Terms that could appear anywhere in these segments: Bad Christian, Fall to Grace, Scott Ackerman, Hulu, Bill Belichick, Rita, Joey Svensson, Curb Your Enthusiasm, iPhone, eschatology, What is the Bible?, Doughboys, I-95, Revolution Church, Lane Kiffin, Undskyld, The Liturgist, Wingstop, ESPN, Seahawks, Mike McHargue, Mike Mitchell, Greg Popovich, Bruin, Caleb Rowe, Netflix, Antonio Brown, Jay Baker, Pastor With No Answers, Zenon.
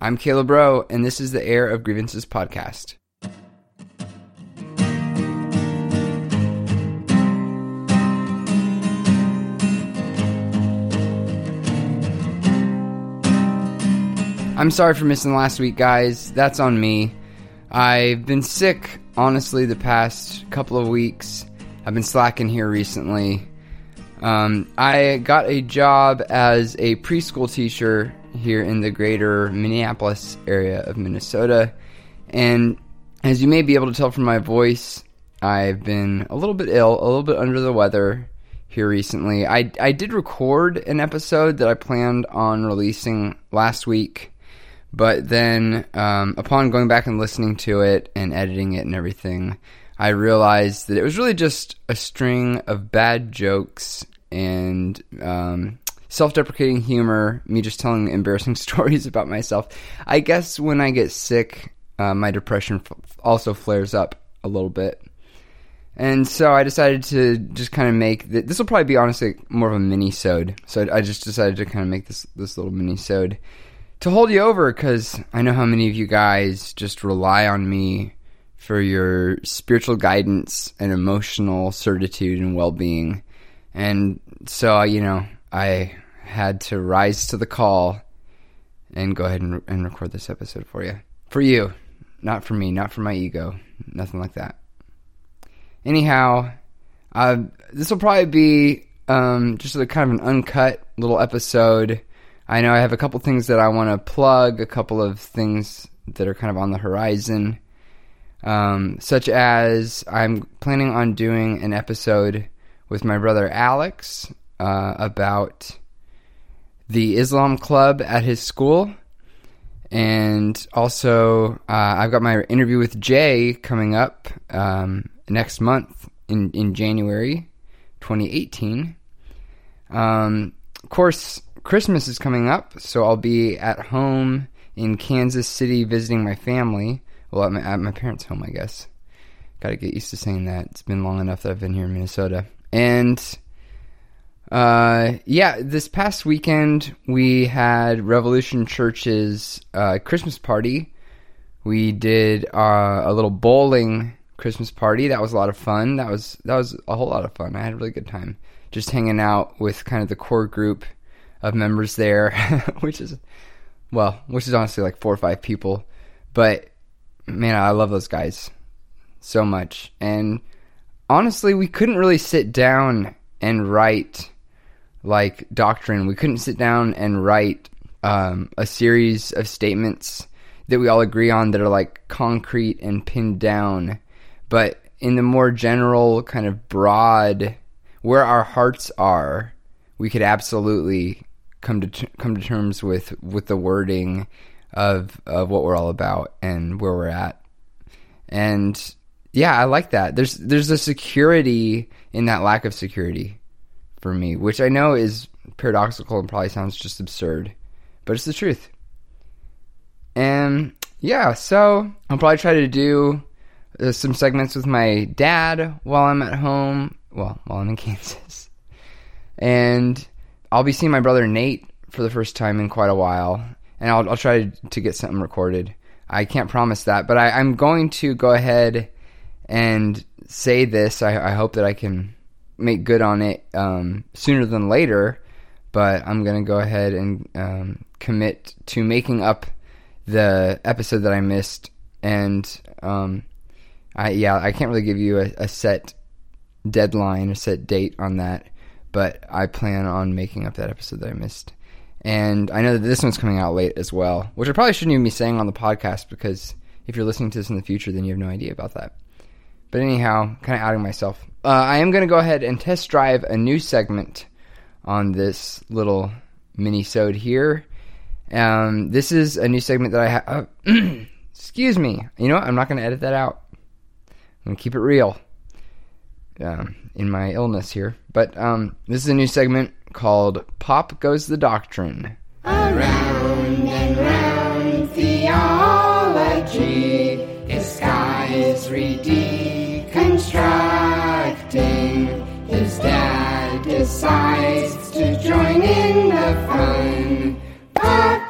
I'm Caleb Rowe, and this is the Air of Grievances podcast. I'm sorry for missing last week, guys. That's on me. I've been sick, honestly, the past couple of weeks. I've been slacking here recently. I got a job as a preschool teacher here in the greater Minneapolis area of Minnesota. And as you may be able to tell from my voice, I've been a little bit ill, a little bit under the weather here recently. I did record an episode that I planned on releasing last week. But then, upon going back and listening to it and editing it and everything, I realized that it was really just a string of bad jokes and self-deprecating humor, me just telling embarrassing stories about myself. I guess when I get sick, my depression also flares up a little bit. And so I decided to just kind of make... This will probably be, honestly, more of a mini-sode. So I just decided to kind of make this little mini-sode to hold you over, because I know how many of you guys just rely on me for your spiritual guidance and emotional certitude and well-being. And so, you know, I had to rise to the call and go ahead and record this episode for you. For you. Not for me. Not for my ego. Nothing like that. Anyhow, this will probably be just a kind of an uncut little episode. I know I have a couple things that I want to plug, a couple of things that are kind of on the horizon, such as I'm planning on doing an episode with my brother Alex about the Islam club at his school, and also I've got my interview with Jay coming up next month in January 2018. Of course, Christmas is coming up, so I'll be at home in Kansas City visiting my family. Well, at my parents' home, I guess. Gotta get used to saying that. It's been long enough that I've been here in Minnesota. And, yeah, this past weekend, we had Revolution Church's Christmas party. We did a little bowling Christmas party. That was a lot of fun. That was a whole lot of fun. I had a really good time just hanging out with kind of the core group of members there, which is honestly like 4 or 5 people, but man, I love those guys so much. And honestly, we couldn't really sit down and write like doctrine. We couldn't sit down and write a series of statements that we all agree on that are like concrete and pinned down, but in the more general kind of broad, where our hearts are, we could absolutely come to terms with the wording of what we're all about and where we're at. And yeah, I like that. There's a security in that lack of security for me, which I know is paradoxical and probably sounds just absurd, but it's the truth. And yeah, so I'll probably try to do some segments with my dad while I'm at home, while I'm in Kansas. And I'll be seeing my brother Nate for the first time in quite a while, and I'll try to get something recorded. I can't promise that, but I'm going to go ahead and say this. I hope that I can make good on it sooner than later, but I'm going to go ahead and commit to making up the episode that I missed. And I can't really give you a set deadline, a set date on that. But I plan on making up that episode that I missed. And I know that this one's coming out late as well, which I probably shouldn't even be saying on the podcast, because if you're listening to this in the future, then you have no idea about that. But anyhow, kind of outing myself. I am going to go ahead and test drive a new segment on this little mini-sode here. This is a new segment that I have... Excuse me. You know what? I'm not going to edit that out. I'm going to keep it real. In my illness here. But this is a new segment called Pop Goes the Doctrine. Around and round theology, disguise redeconstructing. His dad decides to join in the fun. Pop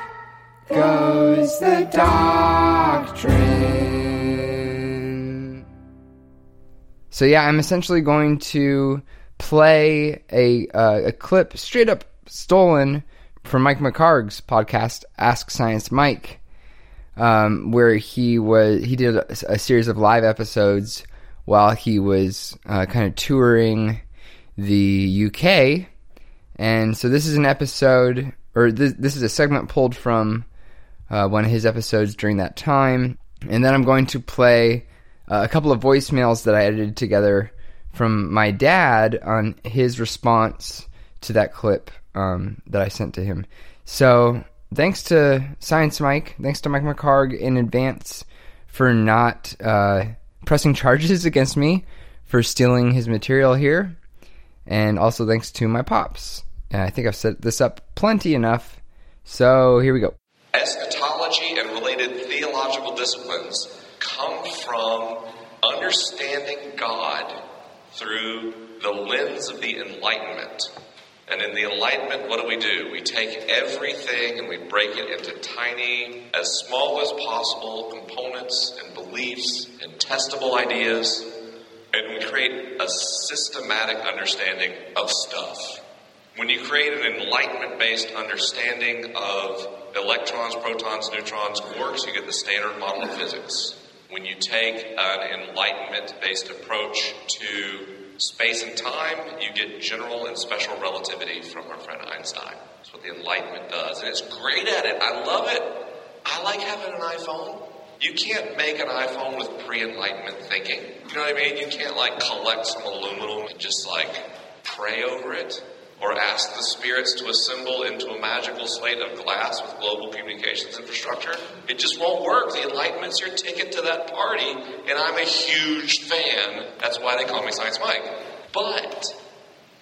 Goes It's the Doctrine. So yeah, I'm essentially going to play a clip straight up stolen from Mike McHargue's podcast, Ask Science Mike, where he did a series of live episodes while he was kind of touring the UK. And so this is an episode, or this is a segment pulled from one of his episodes during that time. And then I'm going to play a couple of voicemails that I edited together from my dad on his response to that clip that I sent to him. So thanks to Science Mike, thanks to Mike McHargue in advance for not pressing charges against me for stealing his material here. And also thanks to my pops. And I think I've set this up plenty enough, so here we go. Eschatology and related theological disciplines come from understanding God through the lens of the Enlightenment. And in the Enlightenment, what do? We take everything and we break it into tiny, as small as possible, components and beliefs and testable ideas, and we create a systematic understanding of stuff. When you create an Enlightenment-based understanding of electrons, protons, neutrons, quarks, you get the standard model of physics. When you take an Enlightenment-based approach to space and time, you get general and special relativity from our friend Einstein. That's what the Enlightenment does, and it's great at it. I love it. I like having an iPhone. You can't make an iPhone with pre-Enlightenment thinking. You know what I mean? You can't, collect some aluminum and just, pray over it. Or ask the spirits to assemble into a magical slate of glass with global communications infrastructure. It just won't work. The Enlightenment's your ticket to that party, and I'm a huge fan. That's why they call me Science Mike. But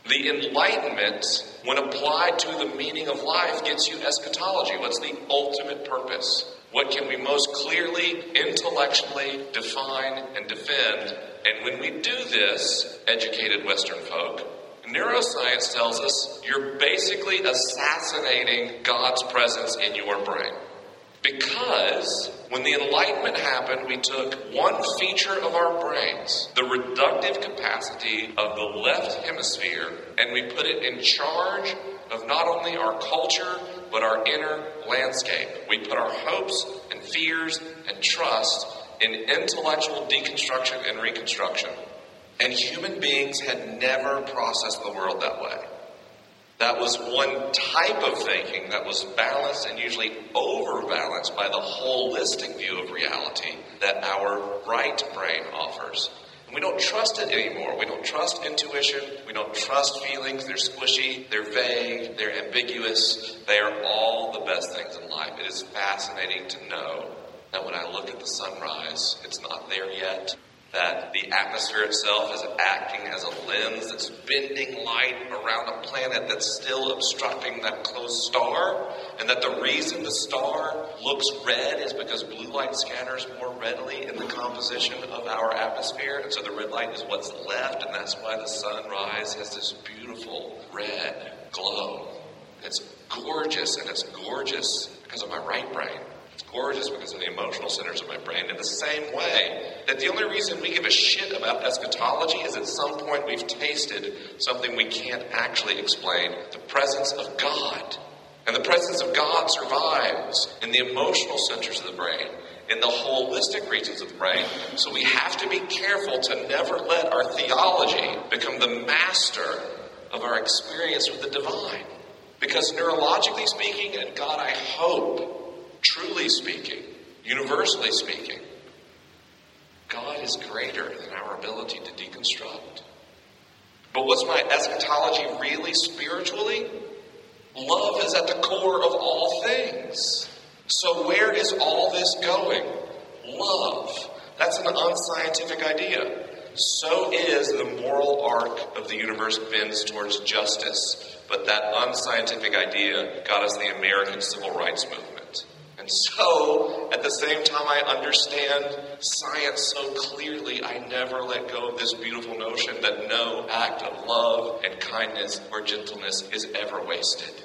the Enlightenment, when applied to the meaning of life, gets you eschatology. What's the ultimate purpose? What can we most clearly, intellectually define and defend? And when we do this, educated Western folk, neuroscience tells us you're basically assassinating God's presence in your brain. Because when the Enlightenment happened, we took one feature of our brains, the reductive capacity of the left hemisphere, and we put it in charge of not only our culture, but our inner landscape. We put our hopes and fears and trust in intellectual deconstruction and reconstruction. And human beings had never processed the world that way. That was one type of thinking that was balanced and usually overbalanced by the holistic view of reality that our right brain offers. And we don't trust it anymore. We don't trust intuition. We don't trust feelings. They're squishy. They're vague. They're ambiguous. They are all the best things in life. It is fascinating to know that when I look at the sunrise, it's not there yet. That the atmosphere itself is acting as a lens that's bending light around a planet that's still obstructing that close star, and that the reason the star looks red is because blue light scatters more readily in the composition of our atmosphere, and so the red light is what's left, and that's why the sunrise has this beautiful red glow. It's gorgeous, and it's gorgeous because of my right brain. It's gorgeous because of the emotional centers of my brain. In the same way, that the only reason we give a shit about eschatology is at some point we've tasted something we can't actually explain, the presence of God. And the presence of God survives in the emotional centers of the brain, in the holistic regions of the brain. So we have to be careful to never let our theology become the master of our experience with the divine. Because neurologically speaking, and God, I hope, truly speaking, universally speaking, God is greater than our ability to deconstruct. But was my eschatology really spiritually? Love is at the core of all things. So where is all this going? Love. That's an unscientific idea. So is the moral arc of the universe bends towards justice. But that unscientific idea got us the American Civil Rights Movement. And so, at the same time I understand science so clearly, I never let go of this beautiful notion that no act of love and kindness or gentleness is ever wasted.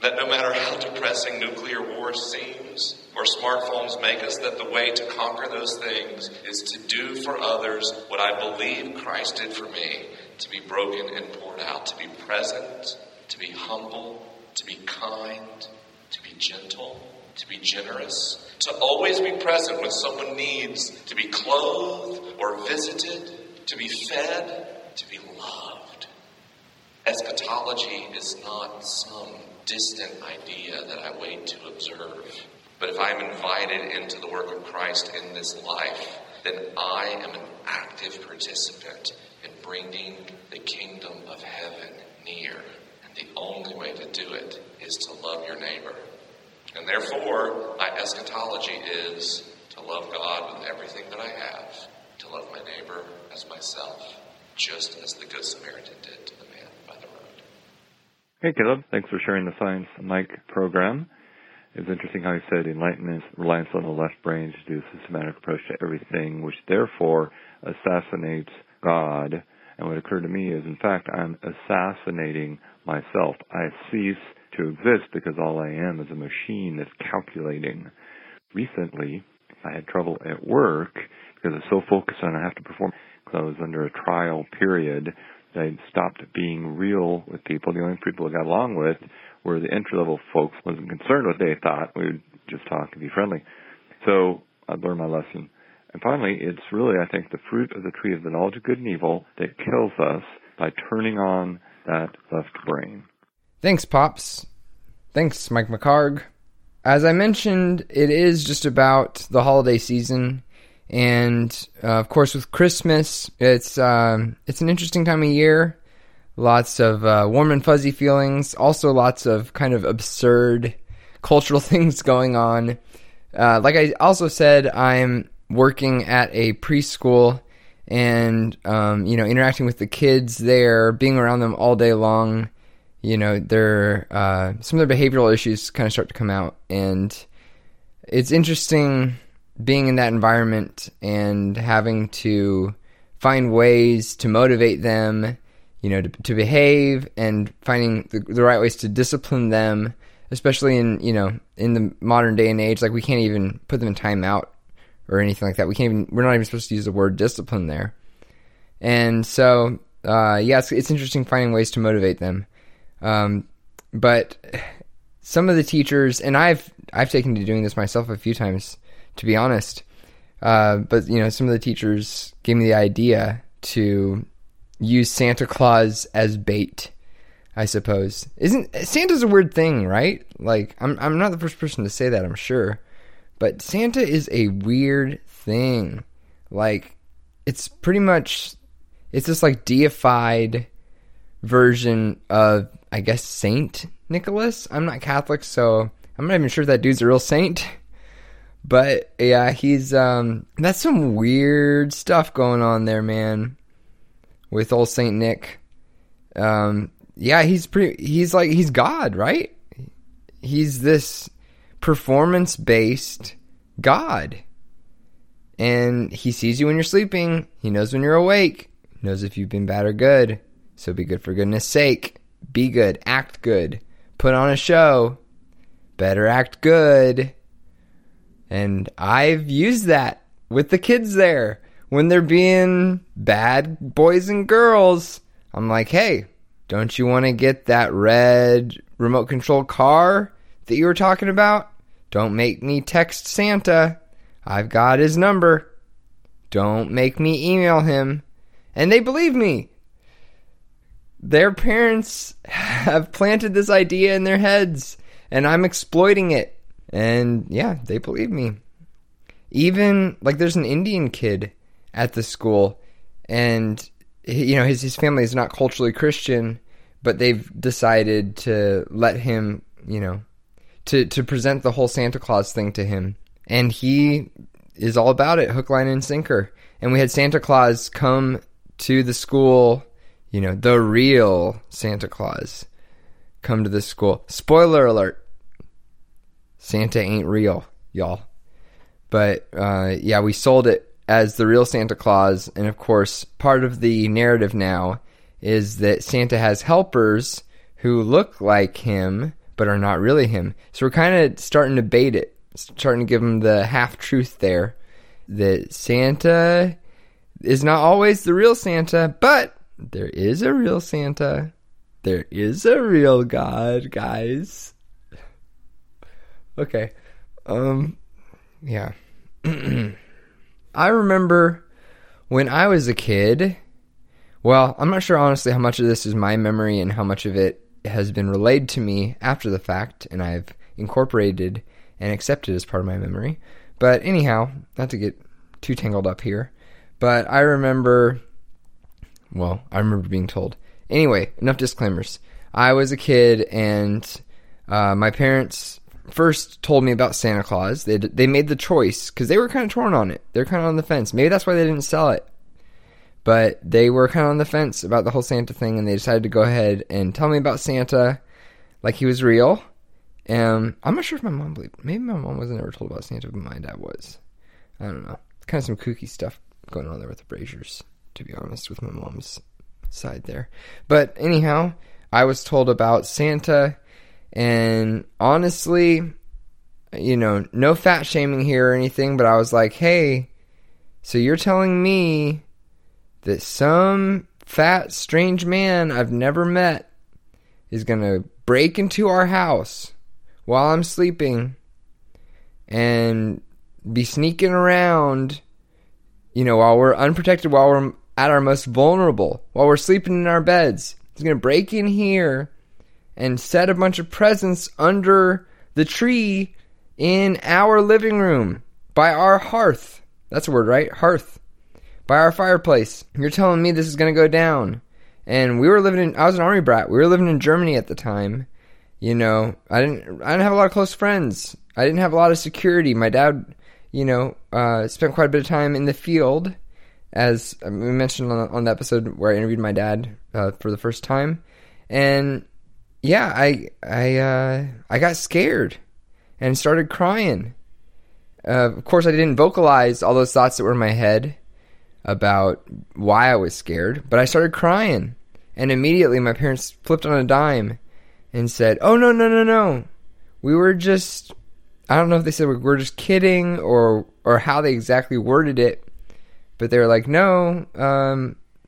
That no matter how depressing nuclear war seems or smartphones make us, that the way to conquer those things is to do for others what I believe Christ did for me, to be broken and poured out, to be present, to be humble, to be kind, to be gentle, to be generous, to always be present when someone needs to be clothed or visited, to be fed, to be loved. Eschatology is not some distant idea that I wait to observe. But if I'm invited into the work of Christ in this life, then I am an active participant in bringing the kingdom of heaven near. And the only way to do it is to love your neighbor. And therefore, my eschatology is to love God with everything that I have, to love my neighbor as myself, just as the Good Samaritan did to the man by the road. Hey, Caleb. Thanks for sharing the Science Mike program. It's interesting how you said enlightenment, reliance on the left brain to do a systematic approach to everything, which therefore assassinates God. And what occurred to me is, in fact, I'm assassinating myself. I cease to exist because all I am is a machine that's calculating. Recently, I had trouble at work because I was so focused on I have to perform. Because I was under a trial period. I stopped being real with people. The only people I got along with were the entry-level folks. I wasn't concerned what they thought. We would just talk and be friendly. So I learned my lesson. And finally, it's really, I think, the fruit of the tree of the knowledge of good and evil that kills us by turning on that left brain. Thanks, Pops. Thanks, Mike McHargue. As I mentioned, it is just about the holiday season. And, of course, with Christmas, it's an interesting time of year. Lots of warm and fuzzy feelings. Also lots of kind of absurd cultural things going on. Like I also said, I'm working at a preschool and, interacting with the kids there, being around them all day long. You know, some of their behavioral issues kind of start to come out. And it's interesting being in that environment and having to find ways to motivate them, you know, to behave, and finding the right ways to discipline them, especially in the modern day and age. Like, we can't even put them in timeout or anything like that. We're not even supposed to use the word discipline there. And so, it's interesting finding ways to motivate them. But some of the teachers, and I've taken to doing this myself a few times, to be honest. But, some of the teachers gave me the idea to use Santa Claus as bait, I suppose. Santa's a weird thing, right? Like, I'm not the first person to say that, I'm sure. But Santa is a weird thing. Like, it's this, like, deified version of, I guess, Saint Nicholas? I'm not Catholic, so I'm not even sure if that dude's a real saint. But, yeah, he's, that's some weird stuff going on there, man, with old Saint Nick. He's God, right? He's this performance-based God. And he sees you when you're sleeping. He knows when you're awake. He knows if you've been bad or good. So be good for goodness sake. Be good. Act good. Put on a show. Better act good. And I've used that with the kids there. When they're being bad boys and girls, I'm like, hey, don't you want to get that red remote control car that you were talking about? Don't make me text Santa. I've got his number. Don't make me email him. And they believe me. Their parents have planted this idea in their heads, and I'm exploiting it. And, yeah, they believe me. Even, like, there's an Indian kid at the school, and, his family is not culturally Christian, but they've decided to let him, to present the whole Santa Claus thing to him. And he is all about it, hook, line, and sinker. And we had Santa Claus come to the school, the real Santa Claus come to the school. Spoiler alert. Santa ain't real, y'all. But, we sold it as the real Santa Claus. And, of course, part of the narrative now is that Santa has helpers who look like him but are not really him. So we're kind of starting to bait it, starting to give him the half-truth there, that Santa is not always the real Santa, but there is a real Santa. There is a real God, guys. Okay. Yeah. I remember when I was a kid, well, I'm not sure honestly how much of this is my memory and how much of it has been relayed to me after the fact, and I've incorporated and accepted as part of my memory. But anyhow, not to get too tangled up here, but I remember being told. Anyway, enough disclaimers. I was a kid, and my parents first told me about Santa Claus. They made the choice because they were kind of torn on it. They're kind of on the fence. Maybe that's why they didn't sell it. But they were kind of on the fence about the whole Santa thing, and they decided to go ahead and tell me about Santa like he was real. I'm not sure if my mom believed. Maybe my mom wasn't ever told about Santa, but my dad was. I don't know. Kind of some kooky stuff going on there with the Braziers, to be honest, with my mom's side there. But anyhow, I was told about Santa, and honestly, you know, no fat shaming here or anything, but I was like, hey, so you're telling me that some fat, strange man I've never met is going to break into our house while I'm sleeping and be sneaking around, you know, while we're unprotected, while we're at our most vulnerable, while we're sleeping in our beds. He's going to break in here and set a bunch of presents under the tree in our living room by our hearth. That's a word, right? Hearth. By our fireplace. You're telling me this is going to go down. And we were living in, I was an army brat. We were living in Germany at the time. You know, I didn't have a lot of close friends. I didn't have a lot of security. My dad, you know, spent quite a bit of time in the field, as we mentioned on the episode where I interviewed my dad for the first time. And yeah, I got scared and started crying. Of course, I didn't vocalize all those thoughts that were in my head about why I was scared, but I started crying. And immediately my parents flipped on a dime and said, oh, no. We were just, I don't know if they said we're just kidding or how they exactly worded it, but they were like, no,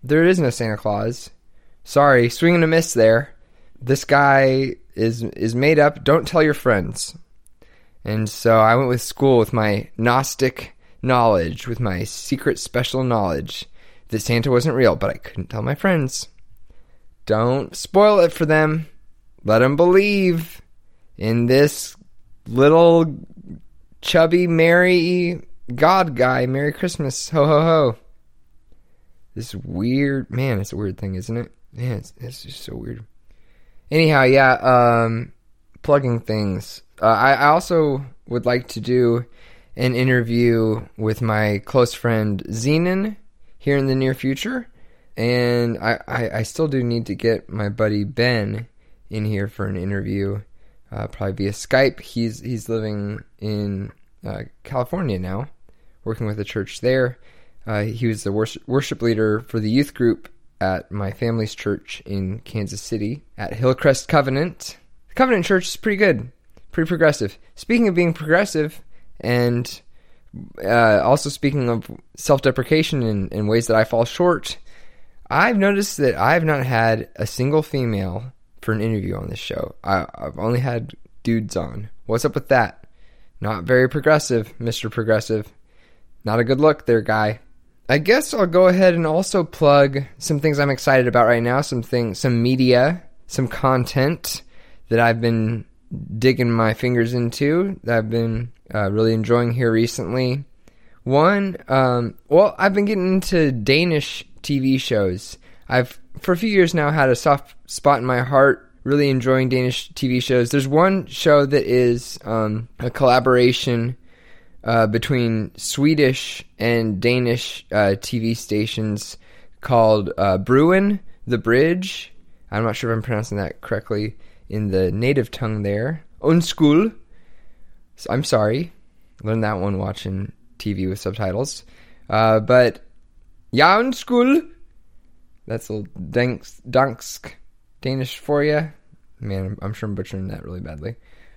there is no Santa Claus. Sorry, swing and a miss there. This guy is made up. Don't tell your friends. And so I went with school with my Gnostic knowledge, with my secret special knowledge that Santa wasn't real, but I couldn't tell my friends. Don't spoil it for them. Let them believe in this little chubby merry God guy. Merry Christmas. Ho, ho, ho. This weird... Man, it's a weird thing, isn't it? Man, it's just so weird. Anyhow, yeah, plugging things. I also would like to do an interview with my close friend Zenon here in the near future. And I still do need to get my buddy Ben in here for an interview, probably via Skype. He's living in California now, working with a church there. He was the worship leader for the youth group at my family's church in Kansas City at Hillcrest Covenant. The Covenant Church is pretty good, pretty progressive. Speaking of being progressive, and also speaking of self-deprecation in ways that I fall short, I've noticed that I've not had a single female for an interview on this show. I've only had dudes on. What's up with that? Not very progressive, Mr. Progressive. Not a good look there, guy. I guess I'll go ahead and also plug some things I'm excited about right now, some media, some content that I've been digging my fingers into, that I've been really enjoying here recently. One, I've been getting into Danish TV shows. I've, for a few years now, had a soft spot in my heart, really enjoying Danish TV shows. There's one show that is a collaboration between Swedish and Danish TV stations called Bruin, The Bridge. I'm not sure if I'm pronouncing that correctly in the native tongue there. Undskyld. So I'm sorry. Learned that one watching TV with subtitles. But ja, undskyld. That's a little Dansk Danish for you. Man, I'm sure I'm butchering that really badly.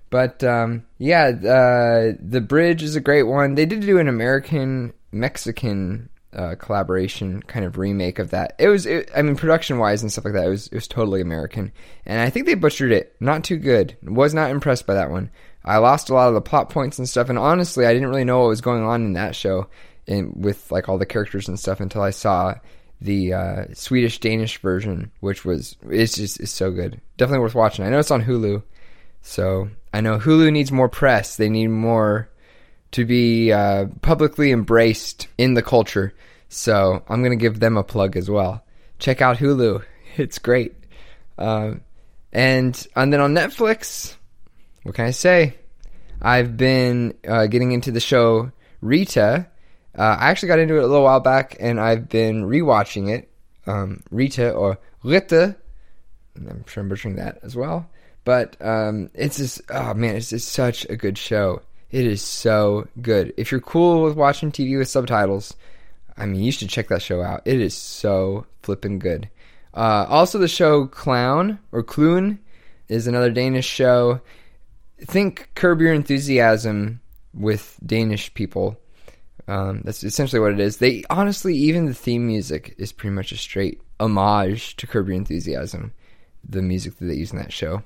But, yeah, The Bridge is a great one. They did do an American-Mexican collaboration kind of remake of that. It was, production-wise and stuff like that, it was totally American. And I think they butchered it. Not too good. Was not impressed by that one. I lost a lot of the plot points and stuff. And honestly, I didn't really know what was going on in that show with, like, all the characters and stuff until I saw the Swedish-Danish version, which was... It's so good. Definitely worth watching. I know it's on Hulu. So... I know Hulu needs more press. They need more to be publicly embraced in the culture. So I'm going to give them a plug as well. Check out Hulu. It's great. And then on Netflix, what can I say? I've been getting into the show Rita. I actually got into it a little while back, and I've been rewatching it. Rita. I'm sure I'm butchering that as well. But it's just such a good show. It is so good. If you're cool with watching TV with subtitles, I mean, you should check that show out. It is so flippin' good. Also, the show Kloon is another Danish show. Think Curb Your Enthusiasm with Danish people. That's essentially what it is. They honestly, even the theme music is pretty much a straight homage to Curb Your Enthusiasm, the music that they use in that show.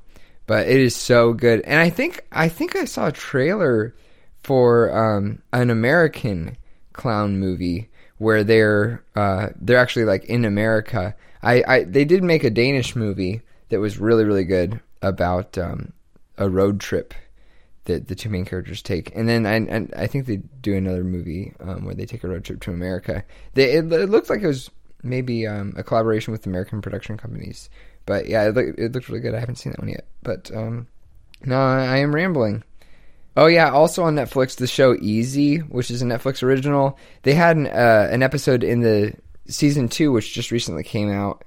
But it is so good. And I think I saw a trailer for an American clown movie where they're actually like in America. They did make a Danish movie that was really, really good about a road trip that the two main characters take. And then I think they do another movie where they take a road trip to America. It looked like it was maybe a collaboration with American production companies. But yeah, it looked really good. I haven't seen that one yet. But no, I am rambling. Oh yeah, also on Netflix, the show Easy, which is a Netflix original. They had an episode in the season 2, which just recently came out,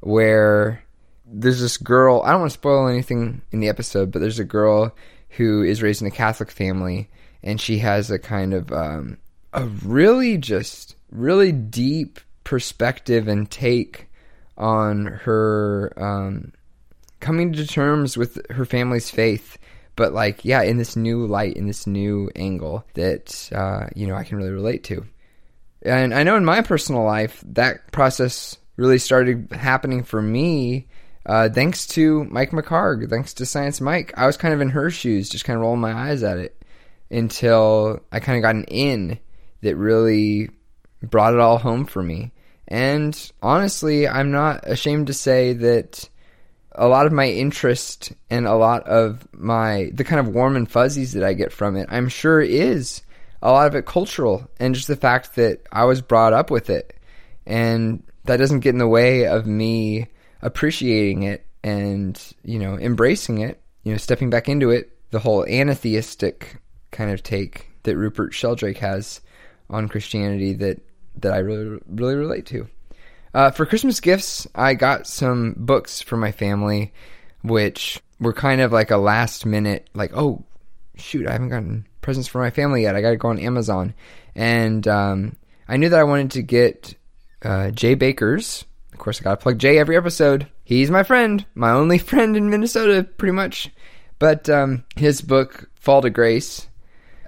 where there's this girl. I don't want to spoil anything in the episode, but there's a girl who is raised in a Catholic family, and she has a kind of a really deep perspective and take on her coming to terms with her family's faith, but like, yeah, in this new light, in this new angle that I can really relate to. And I know in my personal life that process really started happening for me thanks to Mike McHargue, thanks to Science Mike. I was kind of in her shoes, just kind of rolling my eyes at it until I kind of got an in that really brought it all home for me. And honestly, I'm not ashamed to say that a lot of my interest and a lot of the kind of warm and fuzzies that I get from it, I'm sure is a lot of it cultural and just the fact that I was brought up with it. And that doesn't get in the way of me appreciating it and, embracing it, stepping back into it. The whole anatheistic kind of take that Rupert Sheldrake has on Christianity that I really, really relate to. For Christmas gifts, I got some books for my family, which were kind of like a last minute, like, oh, shoot, I haven't gotten presents for my family yet. I got to go on Amazon. And I knew that I wanted to get Jay Baker's. Of course, I got to plug Jay every episode. He's my friend, my only friend in Minnesota, pretty much. But his book, Fall to Grace,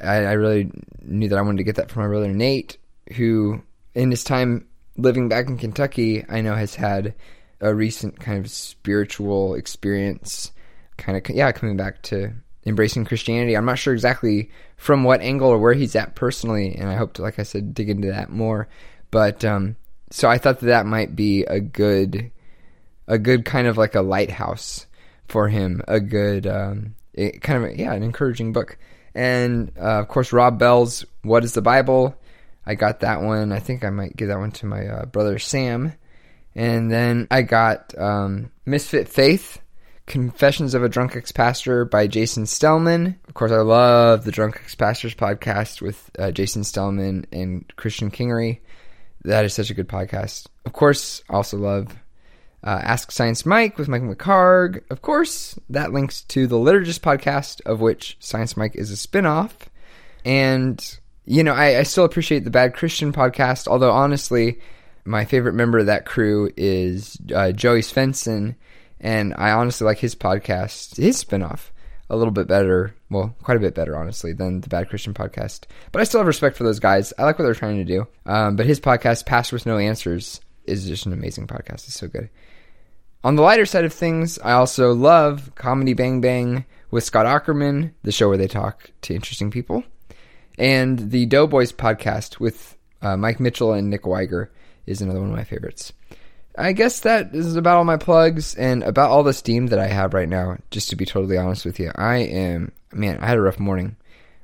I really knew that I wanted to get that for my brother Nate, who... in his time living back in Kentucky, I know has had a recent kind of spiritual experience, coming back to embracing Christianity. I'm not sure exactly from what angle or where he's at personally, and I hope to, like I said, dig into that more. But so I thought that might be a good kind of like a lighthouse for him, a good an encouraging book. And of course, Rob Bell's "What is the Bible?" I got that one. I think I might give that one to my brother Sam. And then I got Misfit Faith, Confessions of a Drunk Ex-Pastor by Jason Stellman. Of course, I love the Drunk Ex-Pastors podcast with Jason Stellman and Christian Kingery. That is such a good podcast. Of course, I also love Ask Science Mike with Mike McHargue. Of course, that links to the Liturgist podcast, of which Science Mike is a spinoff. And... I still appreciate the Bad Christian podcast, although honestly, my favorite member of that crew is Joey Svensson, And I honestly like his podcast, his spinoff, a little bit better. Well, quite a bit better, honestly, than the Bad Christian podcast. But I still have respect for those guys. I like what they're trying to do. But his podcast, Pastor With No Answers, is just an amazing podcast. It's so good. On the lighter side of things, I also love Comedy Bang Bang with Scott Ackerman, the show where they talk to interesting people, and the Doughboys podcast with Mike Mitchell and Nick Weiger is another one of my favorites. I guess that is about all my plugs and about all the steam that I have right now, just to be totally honest with you. I had a rough morning.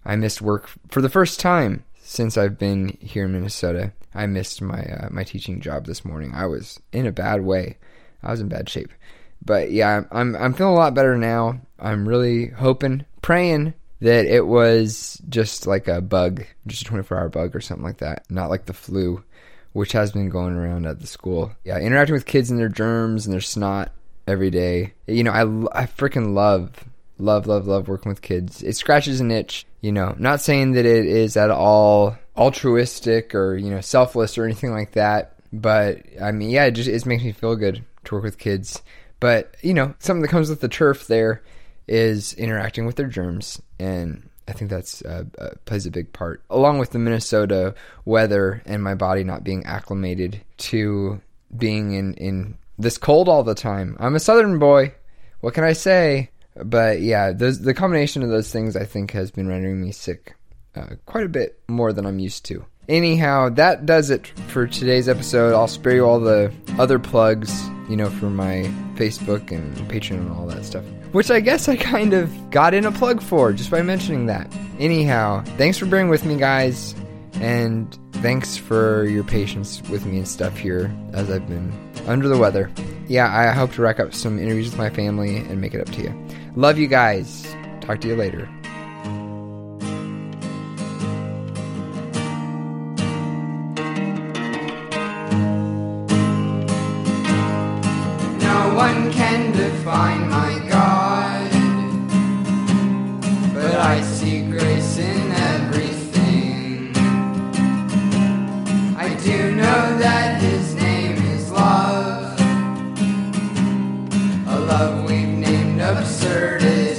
I missed work for the first time since I've been here in Minnesota. I missed my teaching job this morning. I was in a bad way. I was in bad shape. But yeah, I'm feeling a lot better now. I'm really hoping, praying that it was just like a bug, just a 24-hour bug or something like that, not like the flu, which has been going around at the school. Yeah, interacting with kids and their germs and their snot every day. You know, I freaking love working with kids. It scratches an itch, you know. Not saying that it is at all altruistic or, you know, selfless or anything like that. But, I mean, yeah, it makes me feel good to work with kids. But, you know, something that comes with the turf there is interacting with their germs, and I think that's plays a big part, along with the Minnesota weather and my body not being acclimated to being in this cold all the time. I'm a Southern boy. What can I say? But yeah, the combination of those things I think has been rendering me sick quite a bit more than I'm used to. Anyhow, that does it for today's episode. I'll spare you all the other plugs, you know, for my Facebook and Patreon and all that stuff, which I guess I kind of got in a plug for just by mentioning that. Anyhow, thanks for bearing with me, guys, and thanks for your patience with me and stuff here as I've been under the weather. Yeah, I hope to rack up some interviews with my family and make it up to you. Love you guys. Talk to you later. Define my God, but I see grace in everything. I do know that His name is love, a love we've named absurdity.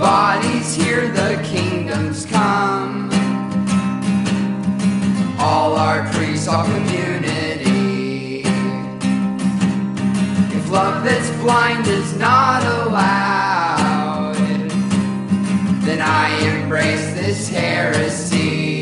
bodies here the kingdom's come. All our priests, all community. If love that's blind is not allowed, then I embrace this heresy.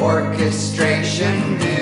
Orchestration.